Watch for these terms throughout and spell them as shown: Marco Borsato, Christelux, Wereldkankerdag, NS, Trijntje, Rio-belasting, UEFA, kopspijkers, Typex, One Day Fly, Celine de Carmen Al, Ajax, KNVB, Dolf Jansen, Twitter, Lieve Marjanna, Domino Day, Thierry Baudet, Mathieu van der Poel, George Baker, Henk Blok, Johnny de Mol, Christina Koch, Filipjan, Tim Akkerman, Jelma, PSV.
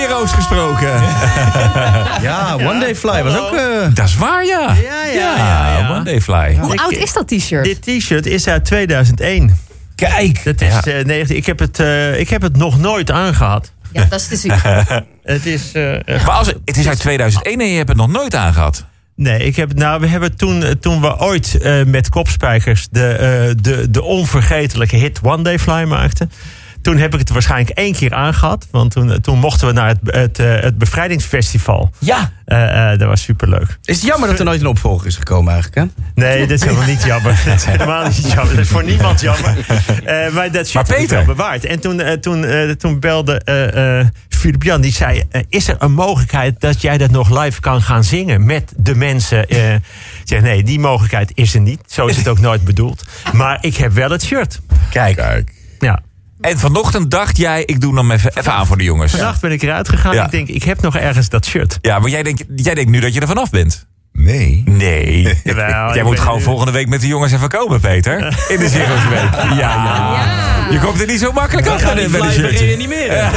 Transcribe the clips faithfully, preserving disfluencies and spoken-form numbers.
zero's gesproken. Ja, One Day Fly was ook... Uh... Dat is waar, ja. Ja, ja, ja, ja, ja. One Day Fly. Ja. Hoe oud is dat t-shirt? Dit t-shirt is uit tweeduizend één. Kijk! Dat is, ja. uh, negentien, ik, heb het, uh, ik heb het nog nooit aangehad. Ja, dat is te zien. Het is... Uh, ja. Maar als, het is uit tweeduizend één en je hebt het nog nooit aangehad. Nee, ik heb, nou, we hebben toen, toen we ooit uh, met Kopspijkers de, uh, de, de onvergetelijke hit One Day Fly maakten. Toen heb ik het waarschijnlijk één keer aangehad. Want toen, toen mochten we naar het, het, uh, het bevrijdingsfestival. Ja. Uh, uh, dat was superleuk. Is het jammer dat er nooit een opvolger is gekomen eigenlijk, hè? Nee, dat is helemaal niet jammer. Dat is helemaal niet jammer. Dat is voor niemand jammer. Uh, maar dat maar Peter. Wel bewaard. En toen, uh, toen, uh, toen belde uh, uh, Filipjan. Die zei, uh, is er een mogelijkheid dat jij dat nog live kan gaan zingen met de mensen? Uh, zeg, nee, die mogelijkheid is er niet. Zo is het ook nooit bedoeld. Maar ik heb wel het shirt. Kijk. Kijk. Ja. En vanochtend dacht jij, ik doe hem even, even aan voor de jongens. Vannacht ben ik eruit gegaan en ja. Ik denk, ik heb nog ergens dat shirt. Ja, maar jij denkt, jij denkt nu dat je er vanaf bent. Nee. Nee. nee. Jawel, jij moet gewoon nu... volgende week met de jongens even komen, Peter. In de Zero's Week. Ja. Ja. Ja. Je komt er niet zo makkelijk achter met een shirtje. Je niet meer. Ja.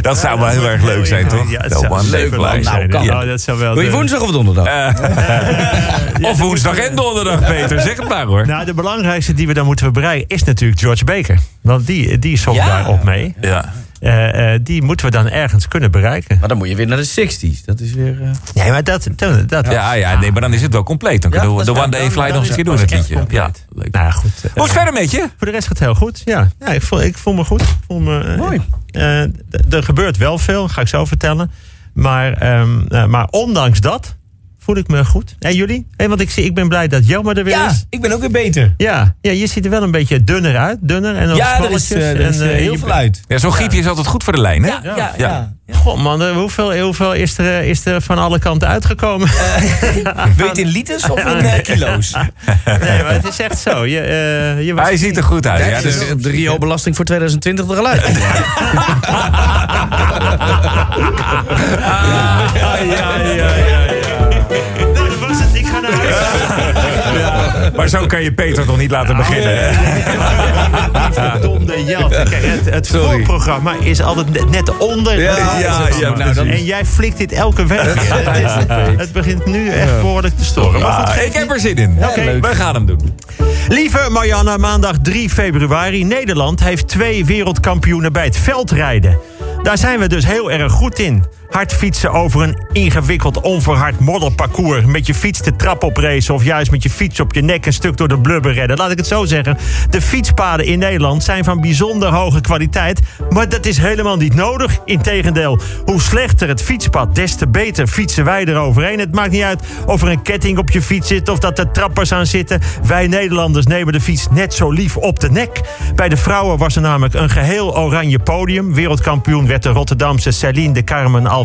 Dat zou wel heel erg leuk zijn, toch? Ja, dat zou leuk zijn. Wil je woensdag of donderdag? Uh, uh, of woensdag en donderdag, Peter. Zeg het maar, hoor. Nou, de belangrijkste die we dan moeten bereiken is natuurlijk George Baker. Want die, die zong ja. daarop mee. Ja. Uh, uh, die moeten we dan ergens kunnen bereiken. Maar dan moet je weer naar de zestig's. Dat is weer... Uh... Nee, maar dat... dat, dat ja, was... ja, nee, maar dan is het wel compleet. Dan ja, kunnen we de One Day Fly nog eens een keer doen. Liedje. Ja, leuk. Nou, goed. Uh, Hoe is verder met je? Voor de rest gaat het heel goed. Ja, ja ik, voel, ik voel me goed. Ik voel me, uh, Mooi. Uh, d- er gebeurt wel veel, ga ik zo vertellen. Maar, um, uh, maar ondanks dat... voel ik me goed. En jullie? Hey, want ik, zie, ik ben blij dat Jelma er weer ja, is. Ja, ik ben ook weer beter. Ja, ja, je ziet er wel een beetje dunner uit. Dunner en ja, er is, uh, er is uh, en, uh, heel veel uit. Ja, zo'n griepje ja. is altijd goed voor de lijn, hè? Ja, ja, ja. ja. ja. God, man, hoeveel, hoeveel is, er, is er van alle kanten uitgekomen? Uh, weet het in liters of in uh, kilo's? Nee, maar het is echt zo. Je, uh, je was Hij ziet niet. er goed uit. Ja, dus de Rio-belasting voor tweeduizend twintig er al uit. Ja, ja, ja, ja. ja. Ja. Maar zo kan je Peter toch niet laten beginnen. Ja, verdomde Jelp. Het, het voorprogramma is altijd net onder. Ja, ja, ja, ja, nou, dan... En jij flikt dit elke week. Het, het begint nu echt behoorlijk te storen. Maar goed, ik heb er zin in. Oké, okay, we gaan hem doen. Lieve Marjanna, maandag drie februari. Nederland heeft twee wereldkampioenen bij het veldrijden. Daar zijn we dus heel erg goed in. Hard fietsen over een ingewikkeld, onverhard modderparcours. Met je fiets de trap opracen of juist met je fiets op je nek een stuk door de blubber redden. Laat ik het zo zeggen. De fietspaden in Nederland zijn van bijzonder hoge kwaliteit. Maar dat is helemaal niet nodig. Integendeel, hoe slechter het fietspad, des te beter fietsen wij eroverheen. Het maakt niet uit of er een ketting op je fiets zit of dat er trappers aan zitten. Wij Nederlanders nemen de fiets net zo lief op de nek. Bij de vrouwen was er namelijk een geheel oranje podium. Wereldkampioen werd de Rotterdamse Celine de Carmen Al.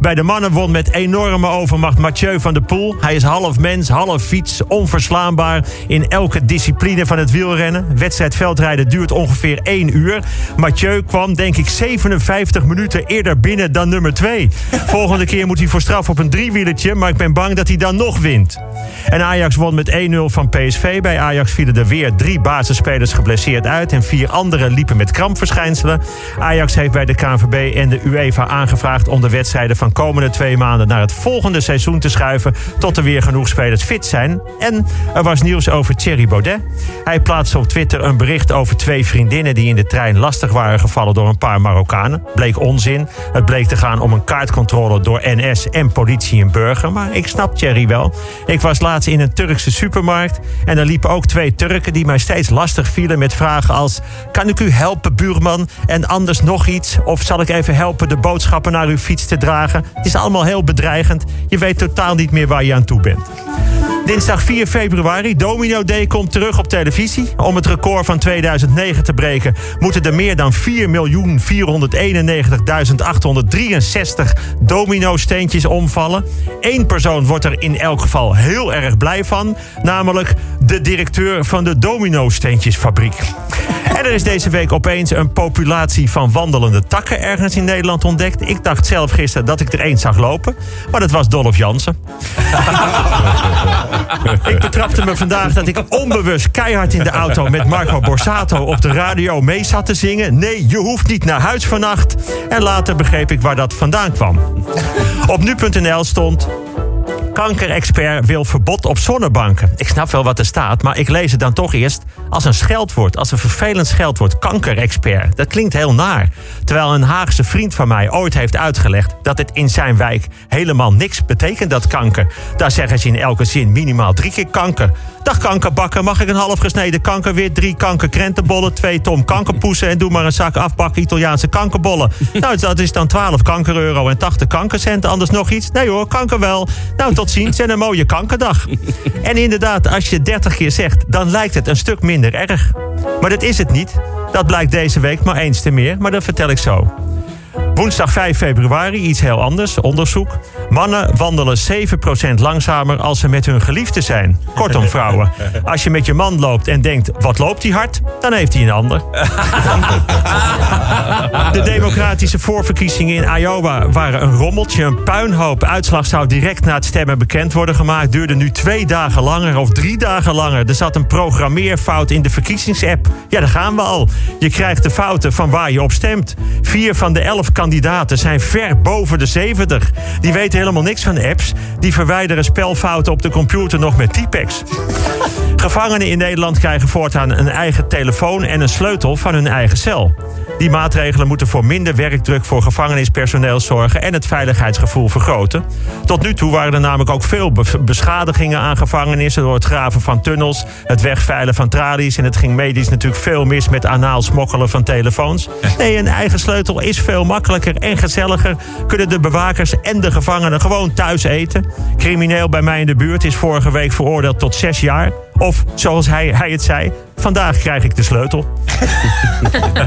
Bij de mannen won met enorme overmacht Mathieu van der Poel. Hij is half mens, half fiets, onverslaanbaar in elke discipline van het wielrennen. Wedstrijd veldrijden duurt ongeveer één uur. Mathieu kwam denk ik zevenenvijftig minuten eerder binnen dan nummer twee. Volgende keer moet hij voor straf op een driewielertje, maar ik ben bang dat hij dan nog wint. En Ajax won met één nul van P S V. Bij Ajax vielen er weer drie basisspelers geblesseerd uit en vier anderen liepen met krampverschijnselen. Ajax heeft bij de K N V B en de UEFA aangevraagd om de wedstrijden van komende twee maanden naar het volgende seizoen te schuiven, tot er weer genoeg spelers fit zijn. En er was nieuws over Thierry Baudet. Hij plaatste op Twitter een bericht over twee vriendinnen die in de trein lastig waren gevallen door een paar Marokkanen. Bleek onzin. Het bleek te gaan om een kaartcontrole door N S en politie en burger. Maar ik snap Thierry wel. Ik was laatst in een Turkse supermarkt en er liepen ook twee Turken die mij steeds lastig vielen met vragen als: kan ik u helpen, buurman? En anders nog iets? Of zal ik even helpen de boodschappen naar uw fiets te dragen? Het is allemaal heel bedreigend. Je weet totaal niet meer waar je aan toe bent. Dinsdag vier februari, Domino Day komt terug op televisie. Om het record van tweeduizend negen te breken moeten er meer dan vier miljoen vierhonderdeenennegentigduizend achthonderddrieënzestig domino-steentjes omvallen. Eén persoon wordt er in elk geval heel erg blij van. Namelijk de directeur van de domino-steentjesfabriek. En er is deze week opeens een populatie van wandelende takken ergens in Nederland ontdekt. Ik dacht zelf gisteren dat ik er eens zag lopen, maar dat was Dolf Jansen. Ik betrapte me vandaag dat ik onbewust keihard in de auto met Marco Borsato op de radio mee zat te zingen. Nee, je hoeft niet naar huis vannacht. En later begreep ik waar dat vandaan kwam. Op nu punt n l stond: kankerexpert wil verbod op zonnebanken. Ik snap wel wat er staat, maar ik lees het dan toch eerst als een scheldwoord, als een vervelend scheldwoord. Kankerexpert, dat klinkt heel naar. Terwijl een Haagse vriend van mij ooit heeft uitgelegd dat het in zijn wijk helemaal niks betekent, dat kanker. Daar zeggen ze in elke zin minimaal drie keer kanker. Dag kankerbakken, mag ik een half gesneden kanker weer, drie kankerkrentenbollen, twee tom kankerpoesen en doe maar een zak afbakken Italiaanse kankerbollen. Nou, dat is dan twaalf kankereuro en tachtig kankercenten, anders nog iets? Nee hoor, kanker wel. Nou, tot ziens en een mooie kankerdag. En inderdaad, als je dertig keer zegt, dan lijkt het een stuk minder erg. Maar dat is het niet. Dat blijkt deze week maar eens te meer, maar dat vertel ik zo. Woensdag vijf februari, iets heel anders, onderzoek. Mannen wandelen zeven procent langzamer als ze met hun geliefde zijn. Kortom, vrouwen, als je met je man loopt en denkt, wat loopt hij hard? Dan heeft hij een ander. De democratische voorverkiezingen in Iowa waren een rommeltje, een puinhoop. Uitslag zou direct na het stemmen bekend worden gemaakt. Duurde nu twee dagen langer of drie dagen langer. Er zat een programmeerfout in de verkiezingsapp. Ja, daar gaan we al. Je krijgt de fouten van waar je op stemt. Vier van de elf kandidaten zijn ver boven de zeventig. Die weten helemaal niks van apps. Die verwijderen spelfouten op de computer nog met typex. Gevangenen in Nederland krijgen voortaan een eigen telefoon en een sleutel van hun eigen cel. Die maatregelen moeten voor minder werkdruk voor gevangenispersoneel zorgen en het veiligheidsgevoel vergroten. Tot nu toe waren er namelijk ook veel be- beschadigingen aan gevangenissen door het graven van tunnels, het wegveilen van tralies en het ging medisch natuurlijk veel mis met anaal smokkelen van telefoons. Nee, een eigen sleutel is veel makkelijker en gezelliger. Kunnen de bewakers en de gevangenen gewoon thuis eten. Crimineel bij mij in de buurt is vorige week veroordeeld tot zes jaar. Of, zoals hij, hij het zei, vandaag krijg ik de sleutel.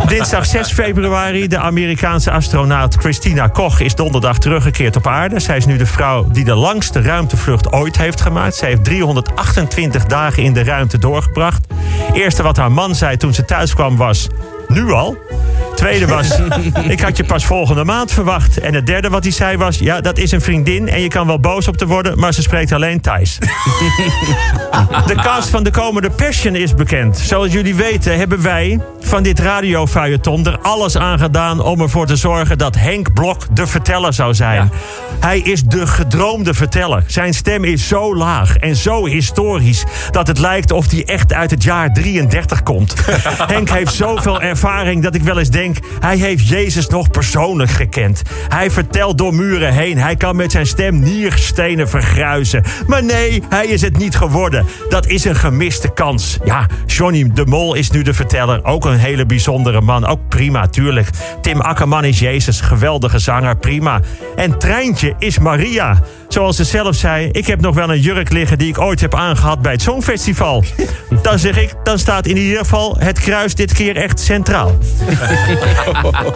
Dinsdag zes februari, de Amerikaanse astronaut Christina Koch is donderdag teruggekeerd op aarde. Zij is nu de vrouw die de langste ruimtevlucht ooit heeft gemaakt. Zij heeft driehonderdachtentwintig dagen in de ruimte doorgebracht. Eerste wat haar man zei toen ze thuis kwam was: nu al? Tweede was: ik had je pas volgende maand verwacht. En het derde wat hij zei was: ja, dat is een vriendin en je kan wel boos op te worden, maar ze spreekt alleen Thais. De cast van de komende Passion is bekend. Zoals jullie weten hebben wij van dit radiofeuilleton er alles aan gedaan om ervoor te zorgen dat Henk Blok de verteller zou zijn. Ja. Hij is de gedroomde verteller. Zijn stem is zo laag en zo historisch dat het lijkt of hij echt uit het jaar drieëndertig komt. Henk heeft zoveel ervaring dat ik wel eens denk, hij heeft Jezus nog persoonlijk gekend. Hij vertelt door muren heen. Hij kan met zijn stem nierstenen vergruizen. Maar nee, hij is het niet geworden. Dat is een gemiste kans. Ja, Johnny de Mol is nu de verteller. Ook een hele bijzondere man. Ook prima, tuurlijk. Tim Akkerman is Jezus. Geweldige zanger, prima. En Trijntje is Maria. Zoals ze zelf zei, ik heb nog wel een jurk liggen die ik ooit heb aangehad bij het Songfestival. Dan zeg ik, dan staat in ieder geval het kruis dit keer echt centraal.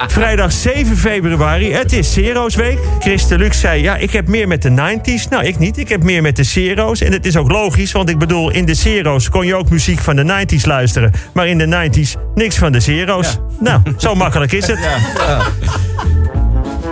Vrijdag zeven februari, het is Zero's week. Christelux zei, ja, ik heb meer met de negentiger jaren. Nou, ik niet. Ik heb meer met de Zero's. En het is ook logisch, want ik bedoel, in de Zero's kon je ook muziek van de negentiger jaren luisteren. Maar in de negentiger jaren niks van de Zero's. Ja. Nou, zo makkelijk is het. Ja. Ja.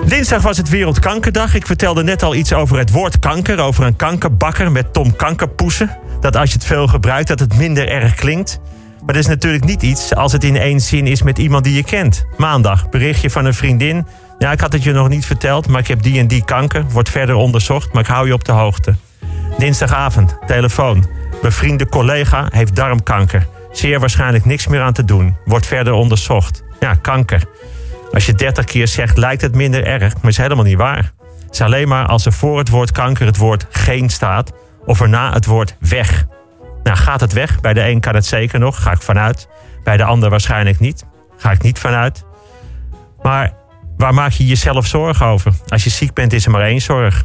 Dinsdag was het Wereldkankerdag. Ik vertelde net al iets over het woord kanker. Over een kankerbakker met tom kankerpoesen. Dat als je het veel gebruikt, dat het minder erg klinkt. Maar dat is natuurlijk niet iets als het in één zin is met iemand die je kent. Maandag, berichtje van een vriendin. Ja, ik had het je nog niet verteld, maar ik heb die en die kanker. Wordt verder onderzocht, maar ik hou je op de hoogte. Dinsdagavond, telefoon. Bevriende collega heeft darmkanker. Zeer waarschijnlijk niks meer aan te doen. Wordt verder onderzocht. Ja, kanker. Als je dertig keer zegt, lijkt het minder erg, maar is helemaal niet waar. Het is alleen maar als er voor het woord kanker het woord geen staat, of erna het woord weg. Nou, gaat het weg? Bij de een kan het zeker nog, ga ik vanuit. Bij de ander waarschijnlijk niet, ga ik niet vanuit. Maar waar maak je jezelf zorgen over? Als je ziek bent is er maar één zorg.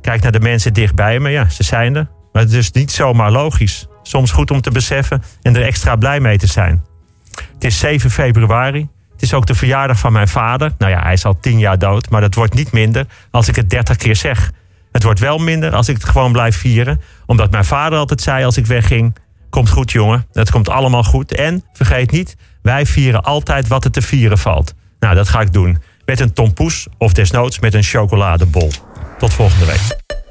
Kijk naar de mensen dichtbij me, ja, ze zijn er. Maar het is niet zomaar logisch. Soms goed om te beseffen en er extra blij mee te zijn. Het is zeven februari. Het is ook de verjaardag van mijn vader. Nou ja, hij is al tien jaar dood, maar dat wordt niet minder als ik het dertig keer zeg. Het wordt wel minder als ik het gewoon blijf vieren. Omdat mijn vader altijd zei als ik wegging: komt goed jongen, dat komt allemaal goed. En vergeet niet, Wij vieren altijd wat er te vieren valt. Nou, dat ga ik doen. Met een tompoes of desnoods met een chocoladebol. Tot volgende week.